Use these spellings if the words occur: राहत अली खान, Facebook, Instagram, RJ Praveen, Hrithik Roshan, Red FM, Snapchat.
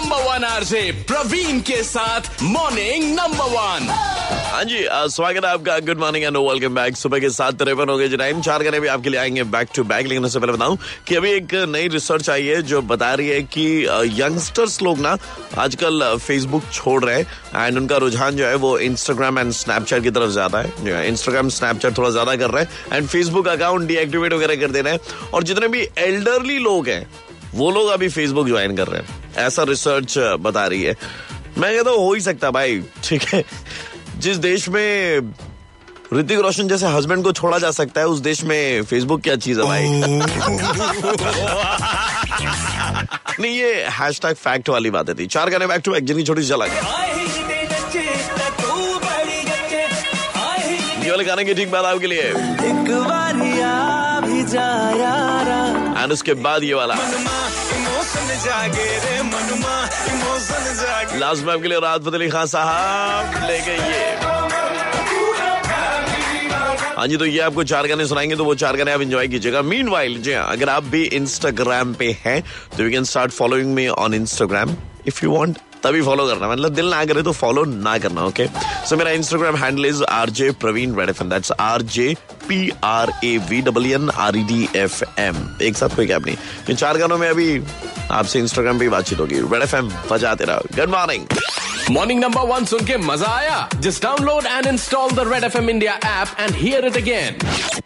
Number 1 RJ Praveen के साथ morning number 1। हाँ जी, स्वागत है आपका। Good morning and welcome back. सुबह के 7:53 हो गए जी। टाइम 4 घंटे भी आपके लिए आएंगे बैक टू बैक। लेकिन उससे पहले बताऊं कि अभी एक नई रिसर्च आई है जो बता रही है कि यंगस्टर्स लोग ना आजकल फेसबुक छोड़ रहे हैं एंड उनका रुझान जो है वो इंस्टाग्राम एंड स्नैपचैट की तरफ ज्यादा है। इंस्टाग्राम स्नैपचैट थोड़ा ज्यादा कर रहे हैं एंड फेसबुक अकाउंट डीएक्टिवेट वगैरह कर दे रहे हैं। और जितने भी एल्डरली लोग हैं वो लोग अभी फेसबुक ज्वाइन कर रहे हैं, ऐसा रिसर्च बता रही है। मैं कहता हूँ हो ही सकता भाई, ठीक है। जिस देश में ऋतिक रोशन जैसे हस्बैंड को छोड़ा जा सकता है उस देश में फेसबुक क्या चीज है भाई। नहीं, ये हैशटैग फैक्ट वाली बात थी। 4 गाने बैक टू बैक, जिनकी छोटी झलक ये वाले गाने के ठीक बाद आपके लिए और उसके बाद ये वाला लास्ट में आपके लिए राहत अली खान साहब ले गए ये। हाँ जी, तो ये आपको 4 गाने सुनाएंगे, तो वो 4 गाने आप एंजॉय कीजिएगा। मीनवाइल जी, अगर आप भी इंस्टाग्राम पे हैं तो you can start following me on Instagram if you want. तभी फॉलो करना, मतलब दिल ना करे तो फॉलो ना करना, ओके। सो मेरा Instagram handle is RJ Praveen Red FM. That's RJ PRAVEEN REDFM। एक साथ कोई गैप नहीं। इन 4 गानों में अभी आपसे इंस्टाग्राम पे बातचीत होगी। रेड एफएम बजाते रहो। Good morning. मॉर्निंग नंबर 1 सुन के मजा आया? Just download and install the Red FM India app and hear it again.